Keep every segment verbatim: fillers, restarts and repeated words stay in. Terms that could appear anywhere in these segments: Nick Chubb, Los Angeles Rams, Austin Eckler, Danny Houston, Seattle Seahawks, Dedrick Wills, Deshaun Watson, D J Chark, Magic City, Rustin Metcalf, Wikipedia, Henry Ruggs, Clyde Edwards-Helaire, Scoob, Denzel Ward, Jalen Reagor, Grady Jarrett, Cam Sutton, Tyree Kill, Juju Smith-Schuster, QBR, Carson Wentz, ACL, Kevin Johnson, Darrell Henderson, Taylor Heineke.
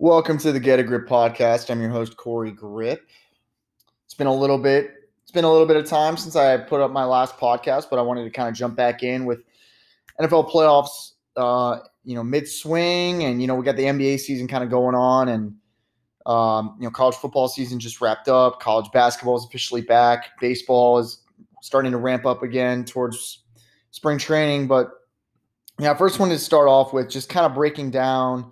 Welcome to the Get a Grip podcast. I'm your host, Corey Grip. It's been a little bit, it's been a little bit of time since I put up my last podcast, but I wanted to kind of jump back in with N F L playoffs, uh, you know, mid-swing, and, you know, we got the N B A season kind of going on, and, um, you know, college football season just wrapped up. College basketball is officially back. Baseball is starting to ramp up again towards spring training. But, yeah, I first wanted to start off with just kind of breaking down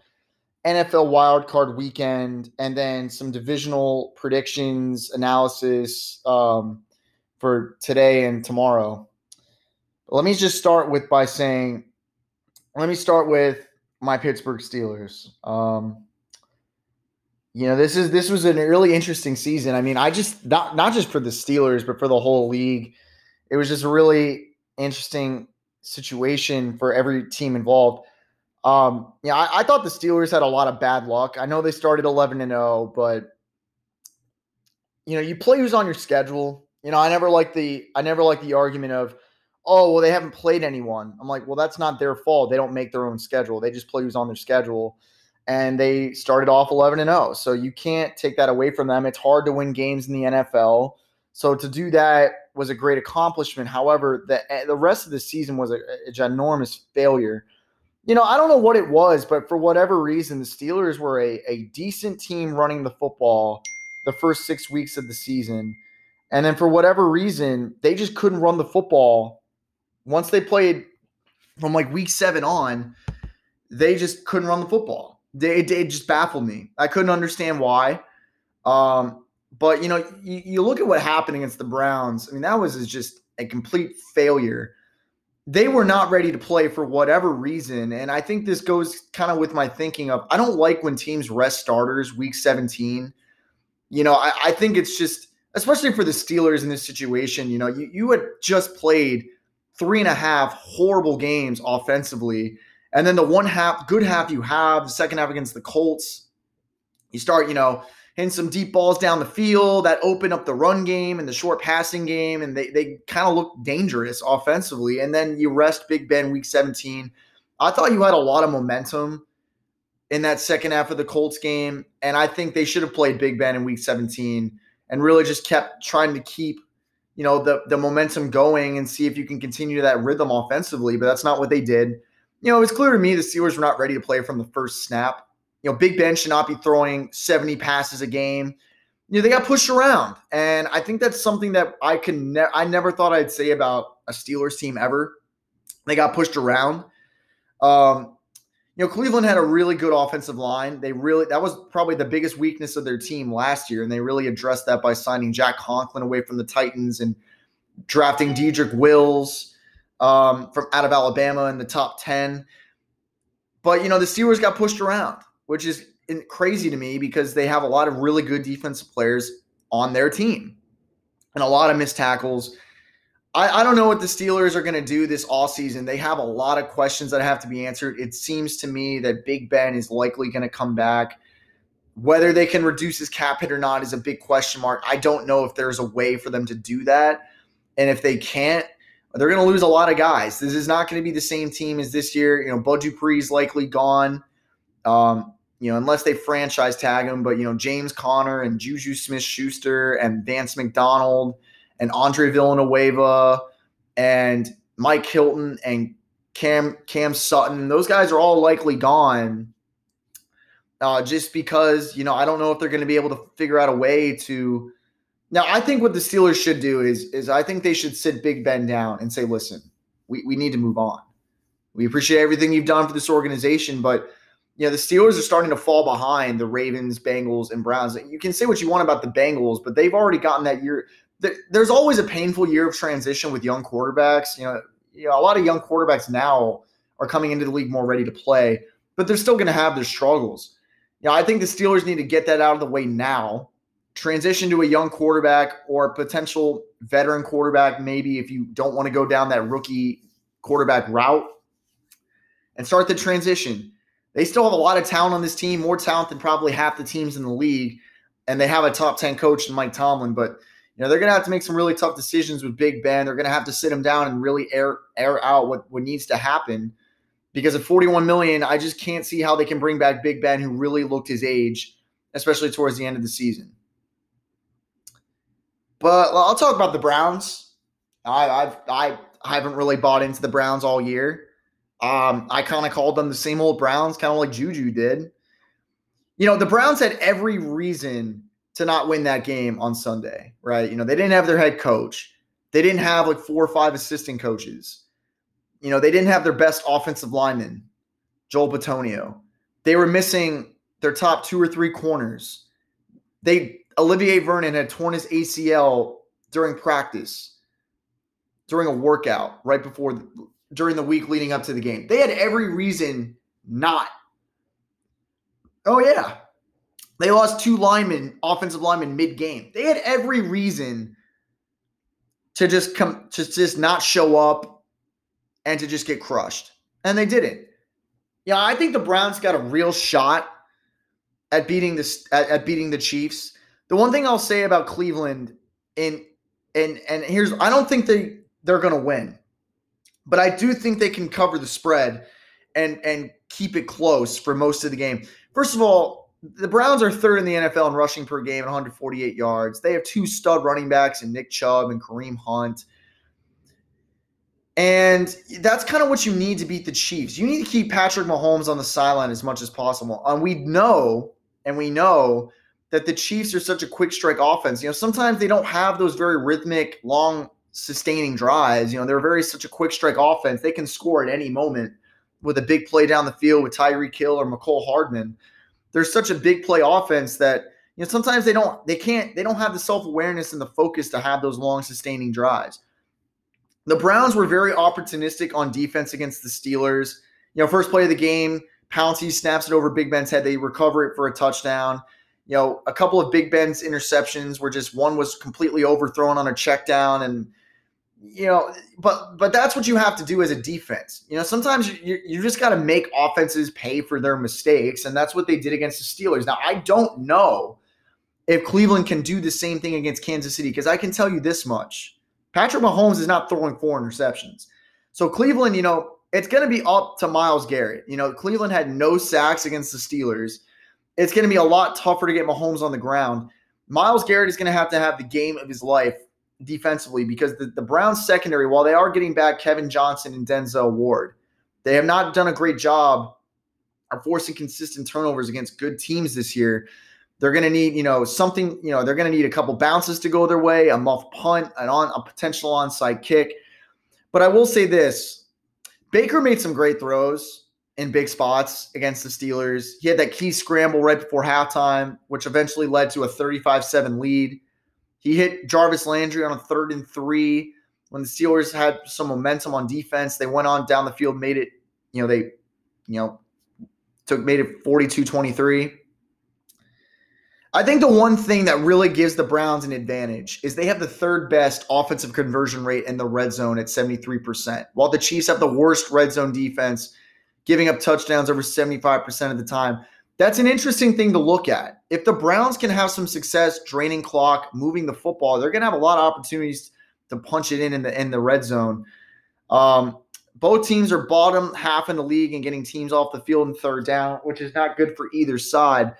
N F L wildcard weekend, and then some divisional predictions, analysis um, for today and tomorrow. Let me just start with by saying, let me start with my Pittsburgh Steelers. Um, you know, this is this was a really interesting season. I mean, I just not not just for the Steelers, but for the whole league, it was just a really interesting situation for every team involved. Um, yeah, I, I thought the Steelers had a lot of bad luck. I know they started eleven and oh, but you know, you play who's on your schedule. You know, I never like the I never like the argument of, oh, well, they haven't played anyone. I'm like, well, that's not their fault. They don't make their own schedule. They just play who's on their schedule, and they started off eleven and oh. So you can't take that away from them. It's hard to win games in the N F L. So to do that was a great accomplishment. However, the the rest of the season was a, a ginormous failure. You know, I don't know what it was, but for whatever reason, the Steelers were a, a decent team running the football the first six weeks of the season. And then for whatever reason, they just couldn't run the football. Once they played from like week seven on, they just couldn't run the football. They, it, it just baffled me. I couldn't understand why. Um, but, you know, you, you look at what happened against the Browns. I mean, that was just a complete failure. They were not ready to play for whatever reason. And I think this goes kind of with my thinking of, I don't like when teams rest starters week seventeen. You know, I, I think it's just, especially for the Steelers in this situation, you know, you, you had just played three and a half horrible games offensively. And then the one half, good half you have, the second half against the Colts, you start, you know, hitting some deep balls down the field that open up the run game and the short passing game, and they they kind of look dangerous offensively. And then you rest Big Ben week seventeen. I thought you had a lot of momentum in that second half of the Colts game, and I think they should have played Big Ben in week seventeen and really just kept trying to keep, you know, the, the momentum going and see if you can continue that rhythm offensively, but that's not what they did. You know, it was clear to me the Steelers were not ready to play from the first snap. You know, Big Ben should not be throwing seventy passes a game. You know, they got pushed around. And I think that's something that I can ne- I never thought I'd say about a Steelers team ever. They got pushed around. Um, you know, Cleveland had a really good offensive line. They really, that was probably the biggest weakness of their team last year. And they really addressed that by signing Jack Conklin away from the Titans and drafting Dedrick Wills um, from out of Alabama in the top ten. But, you know, the Steelers got pushed around, which is crazy to me because they have a lot of really good defensive players on their team and a lot of missed tackles. I, I don't know what the Steelers are going to do this offseason. They have a lot of questions that have to be answered. It seems to me that Big Ben is likely going to come back. Whether they can reduce his cap hit or not is a big question mark. I don't know if there's a way for them to do that. And if they can't, they're going to lose a lot of guys. This is not going to be the same team as this year. You know, Bud Dupree's likely gone. Um, You know, unless they franchise tag him, but, you know, James Conner and Juju Smith-Schuster and Vance McDonald and Andre Villanueva and Mike Hilton and Cam Cam Sutton, those guys are all likely gone uh, just because, you know, I don't know if they're going to be able to figure out a way to – now, I think what the Steelers should do is is I think they should sit Big Ben down and say, listen, we, we need to move on. We appreciate everything you've done for this organization, but – you know, the Steelers are starting to fall behind the Ravens, Bengals, and Browns. You can say what you want about the Bengals, but they've already gotten that year. There's always a painful year of transition with young quarterbacks. You know, you know, a lot of young quarterbacks now are coming into the league more ready to play, but they're still going to have their struggles. You know, I think the Steelers need to get that out of the way now, transition to a young quarterback or a potential veteran quarterback maybe if you don't want to go down that rookie quarterback route, and start the transition. They still have a lot of talent on this team, more talent than probably half the teams in the league, and they have a top ten coach in Mike Tomlin. But, you know, they're going to have to make some really tough decisions with Big Ben. They're going to have to sit him down and really air air out what, what needs to happen. because at forty-one million dollars, I just can't see how they can bring back Big Ben, who really looked his age, especially towards the end of the season. But I'll talk about the Browns. I I've, I haven't really bought into the Browns all year. Um, I kind of called them the same old Browns, kind of like Juju did. You know, the Browns had every reason to not win that game on Sunday, right? You know, they didn't have their head coach. They didn't have like four or five assistant coaches. You know, they didn't have their best offensive lineman, Joel Bitonio. They were missing their top two or three corners. They Olivier Vernon had torn his A C L during practice, during a workout right before the, during the week leading up to the game. They had every reason not. Oh, yeah. They lost two linemen, offensive linemen mid-game. They had every reason to just come, to just not show up and to just get crushed. And they didn't. Yeah, I think the Browns got a real shot at beating the, at, at beating the Chiefs. The one thing I'll say about Cleveland, and and and here's, I don't think they, they're going to win, but I do think they can cover the spread and and keep it close for most of the game. First of all, the Browns are third in the N F L in rushing per game at one hundred forty-eight yards. They have two stud running backs in Nick Chubb and Kareem Hunt. And that's kind of what you need to beat the Chiefs. You need to keep Patrick Mahomes on the sideline as much as possible. And we know, and we know that the Chiefs are such a quick strike offense. You know, sometimes they don't have those very rhythmic, long, sustaining drives. You know, they're very such a quick strike offense. They can score at any moment with a big play down the field with Tyree Kill or McCole Hardman. They're such a big play offense that, you know, sometimes they don't, they can't, they don't have the self-awareness and the focus to have those long sustaining drives. The Browns were very opportunistic on defense against the Steelers. You know, first play of the game, Pouncey snaps it over Big Ben's head. They recover it for a touchdown. You know, a couple of Big Ben's interceptions were just, one was completely overthrown on a check down. And, you know, but but that's what you have to do as a defense. You know, sometimes you, you just got to make offenses pay for their mistakes, and that's what they did against the Steelers. Now, I don't know if Cleveland can do the same thing against Kansas City, because I can tell you this much. Patrick Mahomes is not throwing four interceptions. So Cleveland, you know, it's going to be up to Myles Garrett. You know, Cleveland had no sacks against the Steelers. It's going to be a lot tougher to get Mahomes on the ground. Myles Garrett is going to have to have the game of his life defensively, because the, the Browns secondary, while they are getting back Kevin Johnson and Denzel Ward, they have not done a great job of forcing consistent turnovers against good teams this year. They're going to need, you know, something, you know, they're going to need a couple bounces to go their way, a muff punt, an on a potential onside kick. But I will say this, Baker made some great throws in big spots against the Steelers. He had that key scramble right before halftime, which eventually led to a thirty-five seven lead. He hit Jarvis Landry on a third and three when the Steelers had some momentum on defense. They went on down the field, made it, you know, they, you know, took, made it forty-two twenty-three. I think the one thing that really gives the Browns an advantage is they have the third best offensive conversion rate in the red zone at seventy-three percent, while the Chiefs have the worst red zone defense, giving up touchdowns over seventy-five percent of the time. That's an interesting thing to look at. If the Browns can have some success draining clock, moving the football, they're going to have a lot of opportunities to punch it in in the, in the red zone. Um, both teams are bottom half in the league and getting teams off the field in third down, which is not good for either side.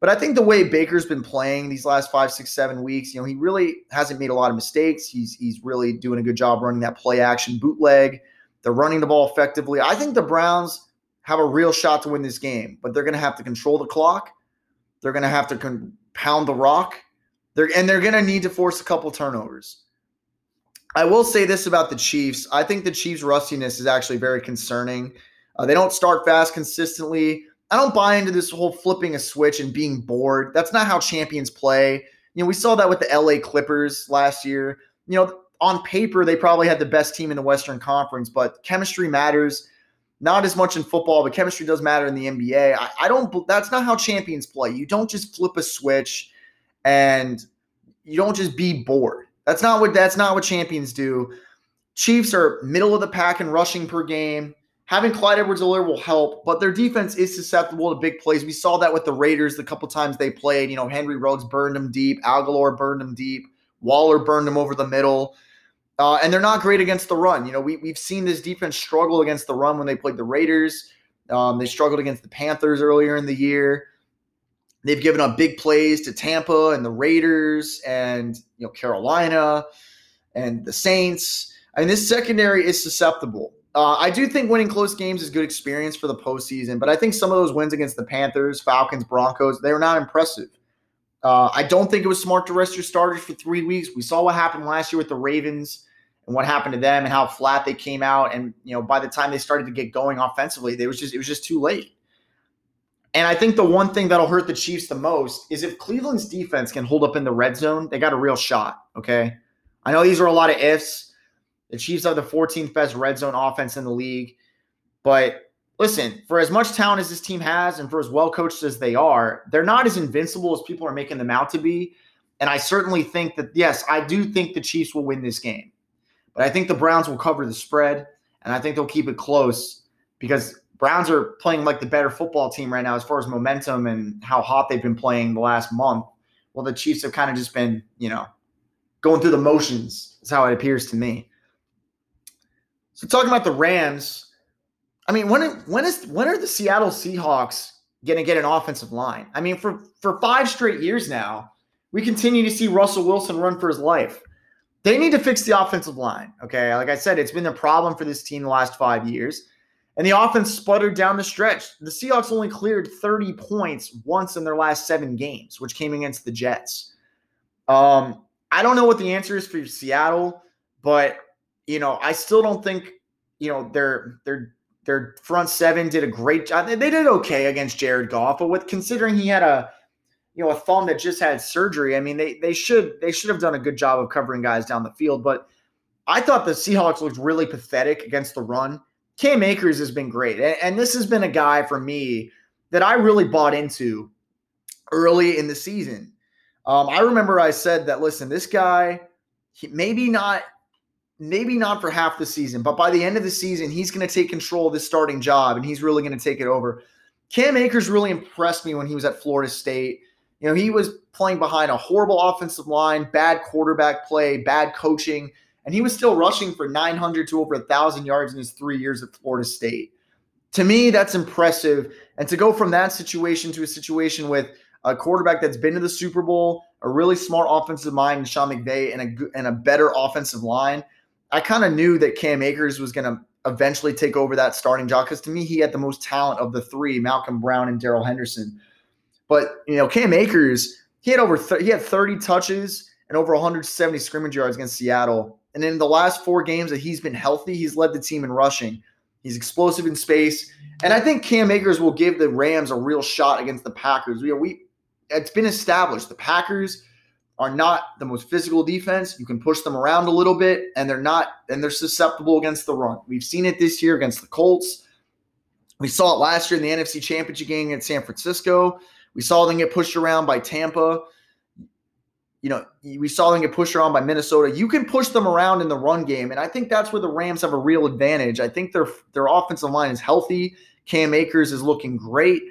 But I think the way Baker's been playing these last five, six, seven weeks, you know, he really hasn't made a lot of mistakes. He's, he's really doing a good job running that play action bootleg. They're running the ball effectively. I think the Browns have a real shot to win this game, but they're going to have to control the clock. They're going to have to con- pound the rock. They're, and they're going to need to force a couple turnovers. I will say this about the Chiefs. I think the Chiefs' rustiness is actually very concerning. Uh, they don't start fast consistently. I don't buy into this whole flipping a switch and being bored. That's not how champions play. You know, we saw that with the L A Clippers last year. You know, on paper, they probably had the best team in the Western Conference, but chemistry matters. Not as much in football, but chemistry does matter in the N B A. I, I don't. That's not how champions play. You don't just flip a switch, and you don't just be bored. That's not what. That's not what champions do. Chiefs are middle of the pack in rushing per game. Having Clyde Edwards-Helaire will help, but their defense is susceptible to big plays. We saw that with the Raiders the couple times they played. You know, Henry Ruggs burned them deep. Aguilar burned them deep. Waller burned them over the middle. Uh, and they're not great against the run. You know, we, we've seen this defense struggle against the run when they played the Raiders. Um, they struggled against the Panthers earlier in the year. They've given up big plays to Tampa and the Raiders and, you know, Carolina and the Saints. I mean, this secondary is susceptible. Uh, I do think winning close games is good experience for the postseason, but I think some of those wins against the Panthers, Falcons, Broncos, they were not impressive. Uh, I don't think it was smart to rest your starters for three weeks. We saw what happened last year with the Ravens and what happened to them and how flat they came out. And, you know, by the time they started to get going offensively, they was just it was just too late. And I think the one thing that'll hurt the Chiefs the most is if Cleveland's defense can hold up in the red zone, they got a real shot, okay? I know these are a lot of ifs. The Chiefs are the fourteenth best red zone offense in the league. But listen, for as much talent as this team has and for as well coached as they are, they're not as invincible as people are making them out to be. And I certainly think that, yes, I do think the Chiefs will win this game. But I think the Browns will cover the spread, and I think they'll keep it close because Browns are playing like the better football team right now as far as momentum and how hot they've been playing the last month. Well, the Chiefs have kind of just been, you know, going through the motions is how it appears to me. So talking about the Rams, I mean, when when is when are the Seattle Seahawks going to get an offensive line? I mean, for, for five straight years now, we continue to see Russell Wilson run for his life. They need to fix the offensive line, okay? Like I said, it's been a problem for this team the last five years, and the offense sputtered down the stretch. The Seahawks only cleared thirty points once in their last seven games, which came against the Jets. Um, I don't know what the answer is for Seattle, but – you know, I still don't think, you know, their their their front seven did a great job. They did okay against Jared Goff, but with considering he had a, you know, a thumb that just had surgery, I mean, they they should they should have done a good job of covering guys down the field. But I thought the Seahawks looked really pathetic against the run. Cam Akers has been great, and, and this has been a guy for me that I really bought into early in the season. Um, I remember I said that, listen, this guy, he, maybe not. Maybe not for half the season, but by the end of the season, he's going to take control of this starting job, and he's really going to take it over. Cam Akers really impressed me when he was at Florida State. You know, he was playing behind a horrible offensive line, bad quarterback play, bad coaching, and he was still rushing for nine hundred to over one thousand yards in his three years at Florida State. To me, that's impressive. And to go from that situation to a situation with a quarterback that's been to the Super Bowl, a really smart offensive mind in Sean McVay, and a, and a better offensive line, I kind of knew that Cam Akers was going to eventually take over that starting job because to me, he had the most talent of the three, Malcolm Brown and Darrell Henderson. But, you know, Cam Akers, he had over th- he had thirty touches and over one hundred seventy scrimmage yards against Seattle. And in the last four games that he's been healthy, he's led the team in rushing. He's explosive in space. And I think Cam Akers will give the Rams a real shot against the Packers. We, we it's been established. The Packers are not the most physical defense. You can push them around a little bit, and they're not, and they're susceptible against the run. We've seen it this year against the Colts. We saw it last year in the N F C Championship game at San Francisco. We saw them get pushed around by Tampa. You know, we saw them get pushed around by Minnesota. You can push them around in the run game, and I think that's where the Rams have a real advantage. I think their their offensive line is healthy. Cam Akers is looking great.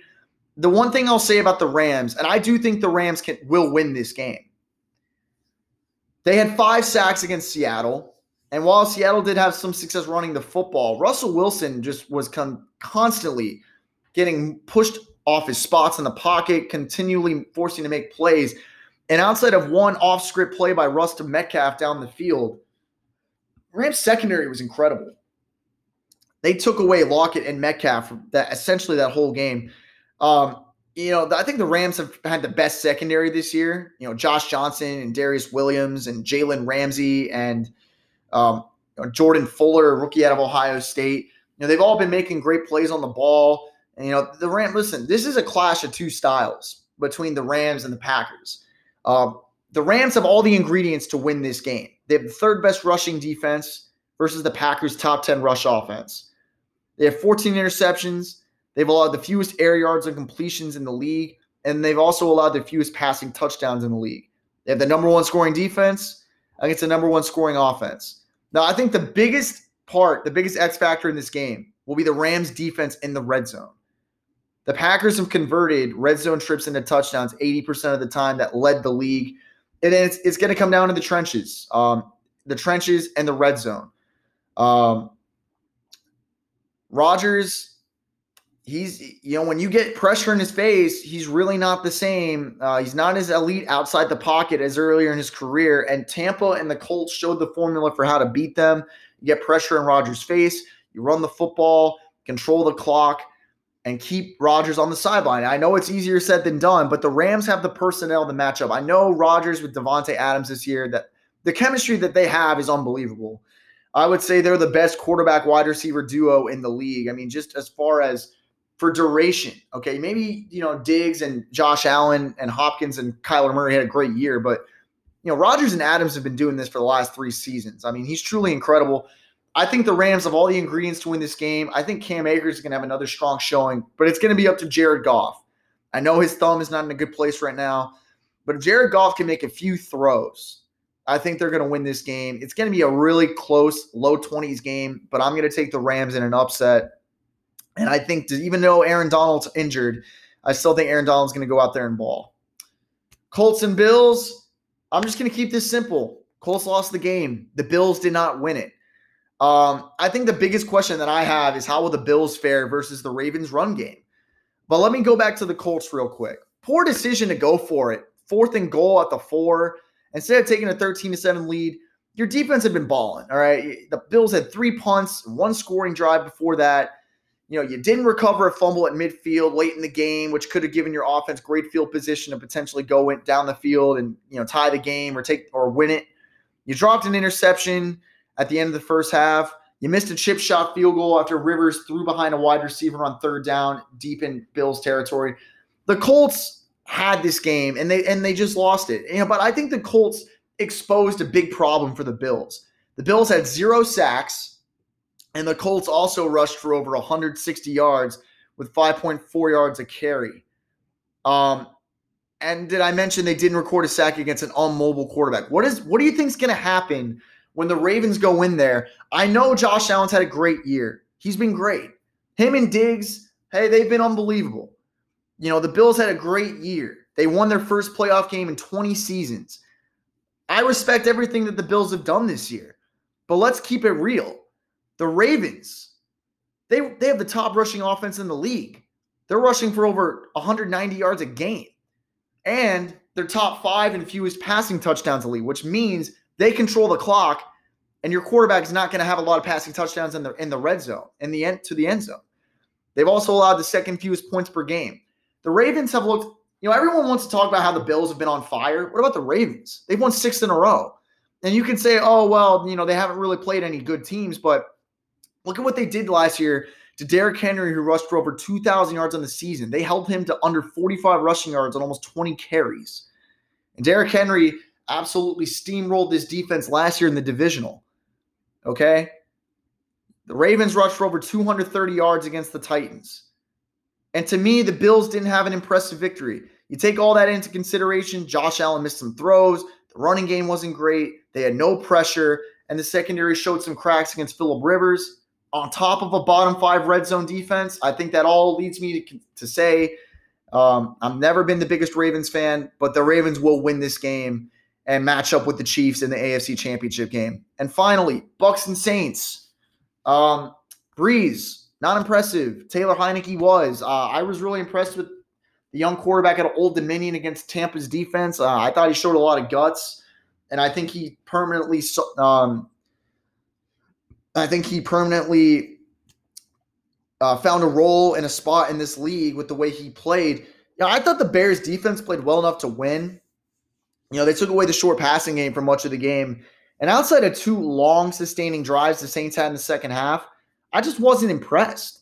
The one thing I'll say about the Rams, and I do think the Rams can will win this game. They had five sacks against Seattle, and while Seattle did have some success running the football, Russell Wilson just was con- constantly getting pushed off his spots in the pocket, continually forcing to make plays. And outside of one off-script play by Rustin Metcalf down the field, Rams' secondary was incredible. They took away Lockett and Metcalf from that, essentially that whole game. Um, You know, I think the Rams have had the best secondary this year. You know, Josh Johnson and Darius Williams and Jalen Ramsey and um, you know, Jordan Fuller, rookie out of Ohio State. You know, they've all been making great plays on the ball. And, you know, the Rams, listen, this is a clash of two styles between the Rams and the Packers. Um, the Rams have all the ingredients to win this game. They have the third best rushing defense versus the Packers' top ten rush offense. They have fourteen interceptions. They've allowed the fewest air yards and completions in the league, and they've also allowed the fewest passing touchdowns in the league. They have the number one scoring defense against the number one scoring offense. Now, I think the biggest part, the biggest X factor in this game will be the Rams' defense in the red zone. The Packers have converted red zone trips into touchdowns eighty percent of the time. That led the league. And it's, it's going to come down to the trenches. Um, the trenches and the red zone. Um, Rodgers, he's, you know, when you get pressure in his face, he's really not the same. Uh, he's not as elite outside the pocket as earlier in his career. And Tampa and the Colts showed the formula for how to beat them. You get pressure in Rodgers' face, you run the football, control the clock, and keep Rodgers on the sideline. I know it's easier said than done, but the Rams have the personnel to match up. I know Rodgers with Devontae Adams this year, that the chemistry that they have is unbelievable. I would say they're the best quarterback wide receiver duo in the league. I mean, just as far as for duration, okay, maybe, you know, Diggs and Josh Allen and Hopkins and Kyler Murray had a great year, but, you know, Rodgers and Adams have been doing this for the last three seasons. I mean, he's truly incredible. I think the Rams have all the ingredients to win this game. I think Cam Akers is going to have another strong showing, but it's going to be up to Jared Goff. I know his thumb is not in a good place right now, but if Jared Goff can make a few throws, I think they're going to win this game. It's going to be a really close, low twenties game, but I'm going to take the Rams in an upset. And I think to, even though Aaron Donald's injured, I still think Aaron Donald's going to go out there and ball. Colts and Bills, I'm just going to keep this simple. Colts lost the game. The Bills did not win it. Um, I think the biggest question that I have is how will the Bills fare versus the Ravens run game? But let me go back to the Colts real quick. Poor decision to go for it. Fourth and goal at the four. Instead of taking a thirteen to seven lead, your defense had been balling, all right? The Bills had three punts, one scoring drive before that. You know, you didn't recover a fumble at midfield late in the game, which could have given your offense great field position to potentially go in, down the field and, you know, tie the game or take or win it. You dropped an interception at the end of the first half. You missed a chip shot field goal after Rivers threw behind a wide receiver on third down deep in Bills territory. The Colts had this game, and they and they just lost it. You know, but I think the Colts exposed a big problem for the Bills. The Bills had zero sacks, and the Colts also rushed for over one hundred sixty yards with five point four yards a carry. Um, and did I mention they didn't record a sack against an unmobile quarterback? What is what do you think is going to happen when the Ravens go in there? I know Josh Allen's had a great year. He's been great. Him and Diggs, hey, they've been unbelievable. You know, the Bills had a great year. They won their first playoff game in twenty seasons. I respect everything that the Bills have done this year, but let's keep it real. The Ravens, they, they have the top rushing offense in the league. They're rushing for over one hundred ninety yards a game, and they're top five in fewest passing touchdowns in the league, which means they control the clock, and your quarterback is not going to have a lot of passing touchdowns in the, in the red zone, in the end, to the end zone. They've also allowed the second fewest points per game. The Ravens have looked, you know, everyone wants to talk about how the Bills have been on fire. What about the Ravens? They've won six in a row. And you can say, oh, well, you know, they haven't really played any good teams. But look at what they did last year to Derrick Henry, who rushed for over two thousand yards on the season. They held him to under forty-five rushing yards on almost twenty carries. And Derrick Henry absolutely steamrolled this defense last year in the divisional. Okay? The Ravens rushed for over two hundred thirty yards against the Titans. And to me, the Bills didn't have an impressive victory. You take all that into consideration, Josh Allen missed some throws, the running game wasn't great, they had no pressure, and the secondary showed some cracks against Philip Rivers. On top of a bottom five red zone defense, I think that all leads me to, to say um, I've never been the biggest Ravens fan, but the Ravens will win this game and match up with the Chiefs in the A F C Championship game. And finally, Bucks and Saints. Um, Breeze. Not impressive. Taylor Heineke was. Uh, I was really impressed with the young quarterback at Old Dominion against Tampa's defense. Uh, I thought he showed a lot of guts, and I think he permanently. Um, I think he permanently uh, found a role and a spot in this league with the way he played. You know, I thought the Bears defense played well enough to win. You know, they took away the short passing game for much of the game, and outside of two long sustaining drives the Saints had in the second half, I just wasn't impressed.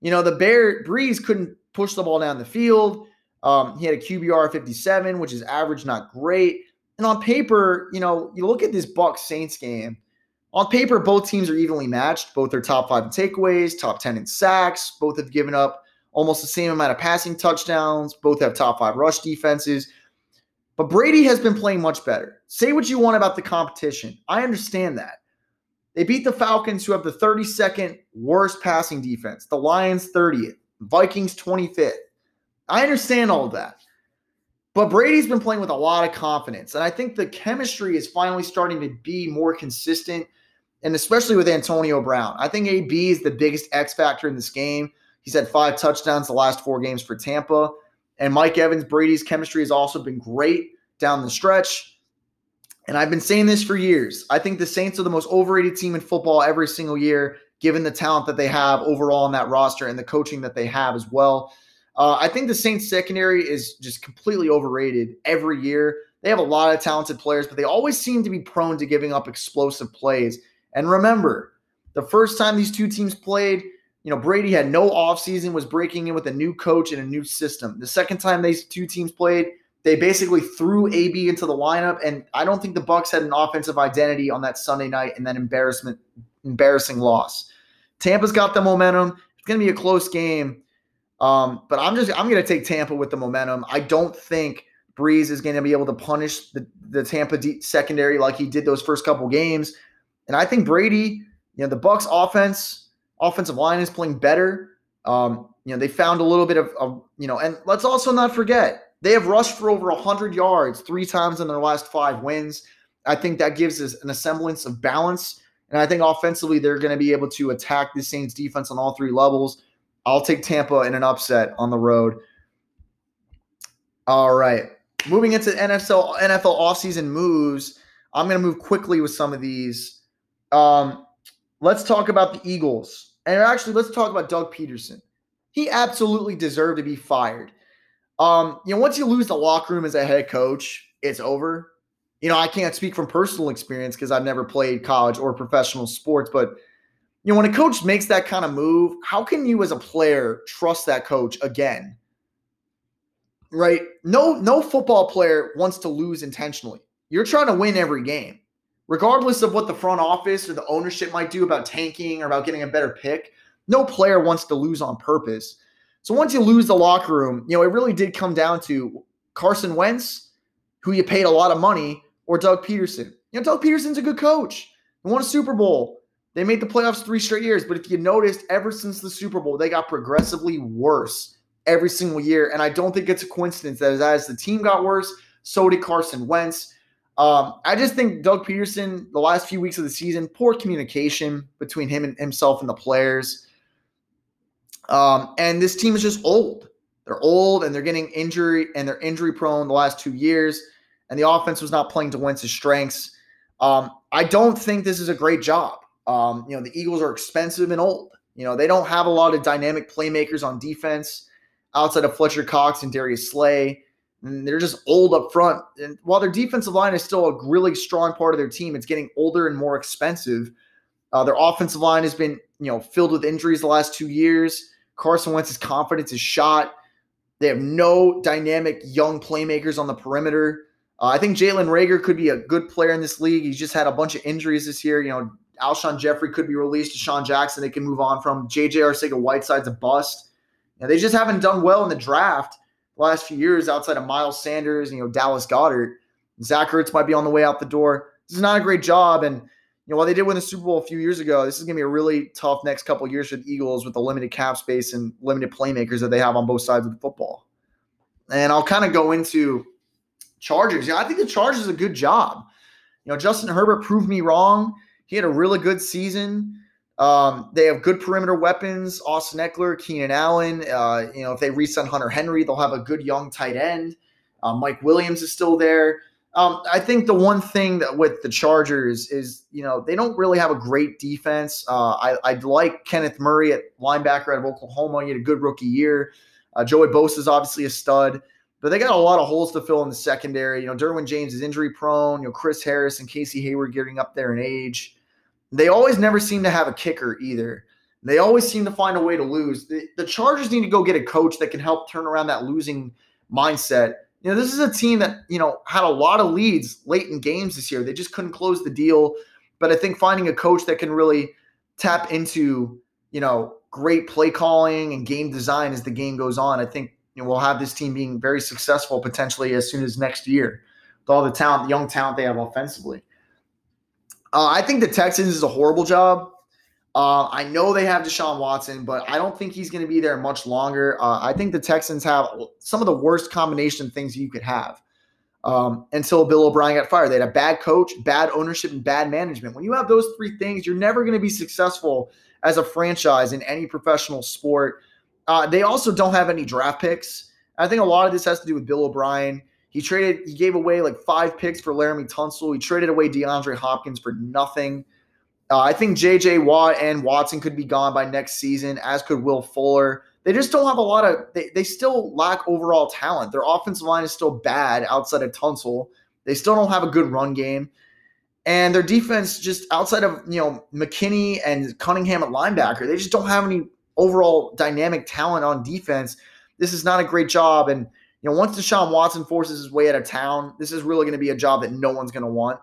You know, the Bear Breeze couldn't push the ball down the field. Um, he had a Q B R of fifty-seven, which is average, not great. And on paper, you know, you look at this Bucs Saints game. On paper, both teams are evenly matched. Both are top five in takeaways, top ten in sacks. Both have given up almost the same amount of passing touchdowns. Both have top five rush defenses. But Brady has been playing much better. Say what you want about the competition. I understand that. They beat the Falcons, who have the thirty-second worst passing defense, the Lions thirtieth, Vikings twenty-fifth. I understand all of that. But Brady's been playing with a lot of confidence, and I think the chemistry is finally starting to be more consistent, and especially with Antonio Brown. I think A B is the biggest X factor in this game. He's had five touchdowns the last four games for Tampa. And Mike Evans, Brady's chemistry has also been great down the stretch. And I've been saying this for years. I think the Saints are the most overrated team in football every single year, given the talent that they have overall on that roster and the coaching that they have as well. Uh, I think the Saints secondary is just completely overrated every year. They have a lot of talented players, but they always seem to be prone to giving up explosive plays. And remember, the first time these two teams played, you know, Brady had no offseason, was breaking in with a new coach and a new system. The second time these two teams played, they basically threw A B into the lineup, and I don't think the Bucs had an offensive identity on that Sunday night and that embarrassment, embarrassing loss. Tampa's got the momentum. It's going to be a close game, um, but I'm just I'm going to take Tampa with the momentum. I don't think Breeze is going to be able to punish the, the Tampa D- secondary like he did those first couple games, and I think Brady, you know, the Bucs offense. Offensive line is playing better. Um, you know, they found a little bit of, of, you know, and let's also not forget, they have rushed for over one hundred yards three times in their last five wins. I think that gives us an semblance of balance. And I think offensively, they're going to be able to attack the Saints defense on all three levels. I'll take Tampa in an upset on the road. All right. Moving into N F L, N F L offseason moves, I'm going to move quickly with some of these. Um, Let's talk about the Eagles. And actually, let's talk about Doug Peterson. He absolutely deserved to be fired. Um, you know, once you lose the locker room as a head coach, it's over. You know, I can't speak from personal experience because I've never played college or professional sports. But, you know, when a coach makes that kind of move, how can you as a player trust that coach again? Right? No, no football player wants to lose intentionally. You're trying to win every game. Regardless of what the front office or the ownership might do about tanking or about getting a better pick, no player wants to lose on purpose. So once you lose the locker room, you know, it really did come down to Carson Wentz, who you paid a lot of money, or Doug Peterson. You know, Doug Peterson's a good coach. He won a Super Bowl. They made the playoffs three straight years. But if you noticed, ever since the Super Bowl, they got progressively worse every single year. And I don't think it's a coincidence that as the team got worse, so did Carson Wentz. Um, I just think Doug Peterson, the last few weeks of the season, poor communication between him and himself and the players. Um, and this team is just old. They're old and they're getting injury and they're injury prone the last two years. And the offense was not playing to Wentz's strengths. Um, I don't think this is a great job. Um, you know, the Eagles are expensive and old. You know, they don't have a lot of dynamic playmakers on defense outside of Fletcher Cox and Darius Slay. And they're just old up front. And while their defensive line is still a really strong part of their team, it's getting older and more expensive. Uh, their offensive line has been, you know, filled with injuries the last two years. Carson Wentz's confidence is shot. They have no dynamic young playmakers on the perimeter. Uh, I think Jalen Reagor could be a good player in this league. He's just had a bunch of injuries this year. You know, Alshon Jeffrey could be released. Deshaun Jackson, they can move on from. J J Arcega-Whiteside's a bust. Now, they just haven't done well in the draft last few years outside of Miles Sanders and, you know, Dallas Goedert. Zach Ertz might be on the way out the door. This is not a great job. And, you know, while they did win the Super Bowl a few years ago, this is going to be a really tough next couple of years for the Eagles with the limited cap space and limited playmakers that they have on both sides of the football. And I'll kind of go into Chargers. You know, I think the Chargers is a good job. You know, Justin Herbert proved me wrong. He had a really good season. Um, they have good perimeter weapons, Austin Eckler, Keenan Allen. Uh, you know, if they re-sign Hunter Henry, they'll have a good young tight end. Uh, Mike Williams is still there. Um, I think the one thing that with the Chargers is, you know, they don't really have a great defense. Uh, I, I like Kenneth Murray at linebacker out of Oklahoma. He had a good rookie year. Uh, Joey Bosa is obviously a stud, but they got a lot of holes to fill in the secondary. You know, Derwin James is injury prone. You know, Chris Harris and Casey Hayward getting up there in age. They always never seem to have a kicker either. They always seem to find a way to lose. The, the Chargers need to go get a coach that can help turn around that losing mindset. You know, this is a team that, you know, had a lot of leads late in games this year. They just couldn't close the deal. But I think finding a coach that can really tap into, you know, great play calling and game design as the game goes on, I think, you know, we'll have this team being very successful potentially as soon as next year with all the talent, young talent they have offensively. Uh, I think the Texans is a horrible job. Uh, I know they have Deshaun Watson, but I don't think he's going to be there much longer. Uh, I think the Texans have some of the worst combination of things you could have um, until Bill O'Brien got fired. They had a bad coach, bad ownership, and bad management. When you have those three things, you're never going to be successful as a franchise in any professional sport. Uh, they also don't have any draft picks. I think a lot of this has to do with Bill O'Brien. He traded, he gave away like five picks for Laramie Tunsil. He traded away DeAndre Hopkins for nothing. Uh, I think J J Watt and Watson could be gone by next season, as could Will Fuller. They just don't have a lot of – they they still lack overall talent. Their offensive line is still bad outside of Tunsil. They still don't have a good run game. And their defense, just outside of, you know, McKinney and Cunningham at linebacker, they just don't have any overall dynamic talent on defense. This is not a great job. And, you know, once Deshaun Watson forces his way out of town, this is really going to be a job that no one's going to want.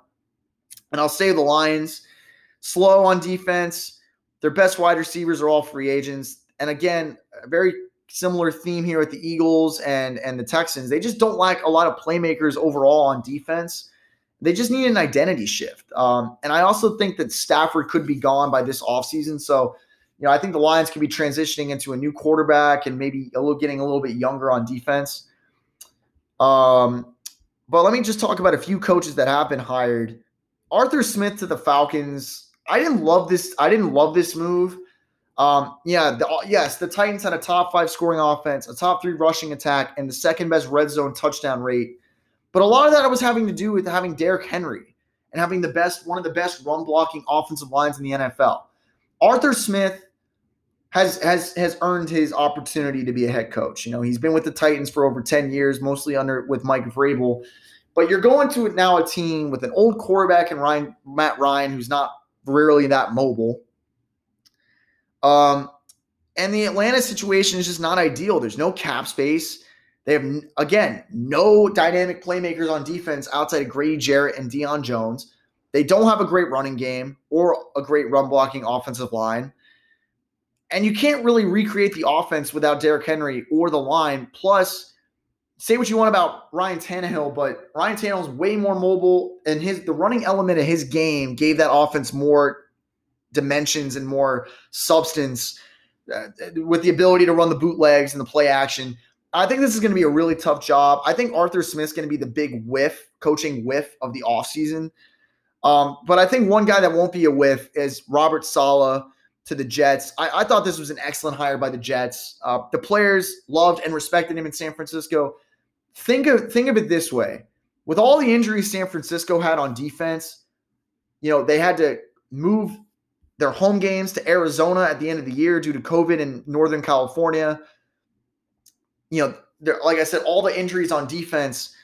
And I'll say the Lions – slow on defense. Their best wide receivers are all free agents. And again, a very similar theme here with the Eagles and, and the Texans. They just don't lack a lot of playmakers overall on defense. They just need an identity shift. Um, and I also think that Stafford could be gone by this offseason. So, you know, I think the Lions could be transitioning into a new quarterback and maybe a little getting a little bit younger on defense. Um, but let me just talk about a few coaches that have been hired. Arthur Smith to the Falcons. I didn't love this. I didn't love this move. Um, yeah, the, yes, the Titans had a top five scoring offense, a top three rushing attack, and the second best red zone touchdown rate. But a lot of that was having to do with having Derrick Henry and having the best, one of the best run blocking offensive lines in the N F L. Arthur Smith has has has earned his opportunity to be a head coach. You know, he's been with the Titans for over ten years, mostly under with Mike Vrabel. But you're going to now a team with an old quarterback and Ryan, Matt Ryan, who's not rarely that mobile. Um, and the Atlanta situation is just not ideal. There's no cap space. They have, again, no dynamic playmakers on defense outside of Grady Jarrett and Deion Jones. They don't have a great running game or a great run-blocking offensive line. And you can't really recreate the offense without Derrick Henry or the line. Plus, say what you want about Ryan Tannehill, but Ryan Tannehill's way more mobile, and his the running element of his game gave that offense more dimensions and more substance uh, with the ability to run the bootlegs and the play action. I think this is going to be a really tough job. I think Arthur Smith's going to be the big whiff, coaching whiff of the offseason. Um, but I think one guy that won't be a whiff is Robert Saleh to the Jets. I, I thought this was an excellent hire by the Jets. Uh, the players loved and respected him in San Francisco. Think of think of it this way. With all the injuries San Francisco had on defense, you know, they had to move their home games to Arizona at the end of the year due to COVID in Northern California. You know, like I said, all the injuries on defense,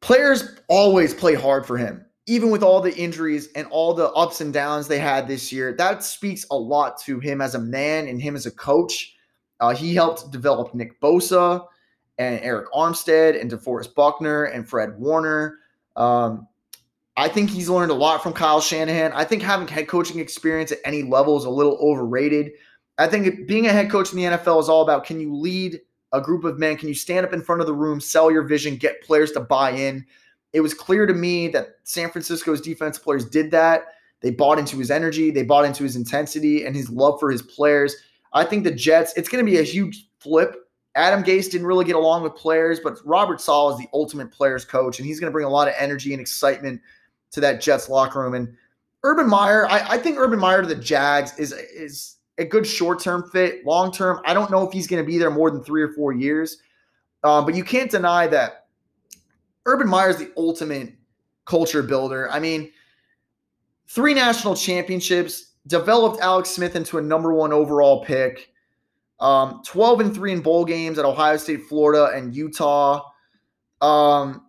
players always play hard for him, even with all the injuries and all the ups and downs they had this year. That speaks a lot to him as a man and him as a coach. Uh, he helped develop Nick Bosa and Eric Armstead and DeForest Buckner and Fred Warner. Um, I think he's learned a lot from Kyle Shanahan. I think having head coaching experience at any level is a little overrated. I think being a head coach in the N F L is all about, can you lead a group of men? Can you stand up in front of the room, sell your vision, get players to buy in? It was clear to me that San Francisco's defense players did that. They bought into his energy. They bought into his intensity and his love for his players. I think the Jets, it's going to be a huge flip. Adam Gase didn't really get along with players, but Robert Saleh is the ultimate players coach, and he's going to bring a lot of energy and excitement to that Jets locker room. And Urban Meyer, I, I think Urban Meyer to the Jags is, is a good short-term fit. Long-term, I don't know if he's going to be there more than three or four years, uh, but you can't deny that Urban Meyer is the ultimate culture builder. I mean, three national championships, developed Alex Smith into a number one overall pick. Um, twelve and three in bowl games at Ohio State, Florida, and Utah. Um,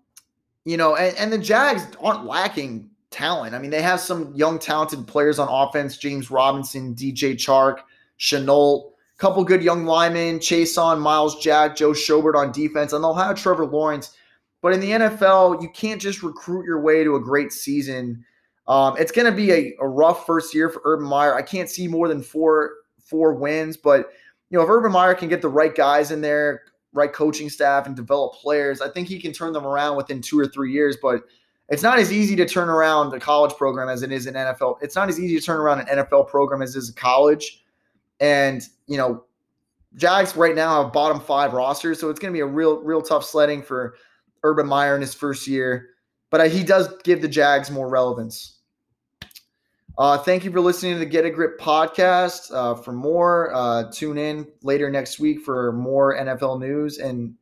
you know, and, and the Jags aren't lacking talent. I mean, they have some young, talented players on offense: James Robinson, D J Chark, Shenault, a couple good young linemen, Chason, Miles Jack, Joe Schobert on defense, and they'll have Trevor Lawrence. But in the N F L, you can't just recruit your way to a great season. Um, it's going to be a, a rough first year for Urban Meyer. I can't see more than four four wins, but you know, if Urban Meyer can get the right guys in there, right coaching staff, and develop players, I think he can turn them around within two or three years. But It's not as easy to turn around a college program as it is an N F L. It's not as easy to turn around an N F L program as it is a college. And, you know, Jags right now have bottom five rosters, so it's going to be a real, real tough sledding for Urban Meyer in his first year. But he does give the Jags more relevance. Uh, thank you for listening to the Get a Grip podcast. Uh, for more, uh, tune in later next week for more N F L news and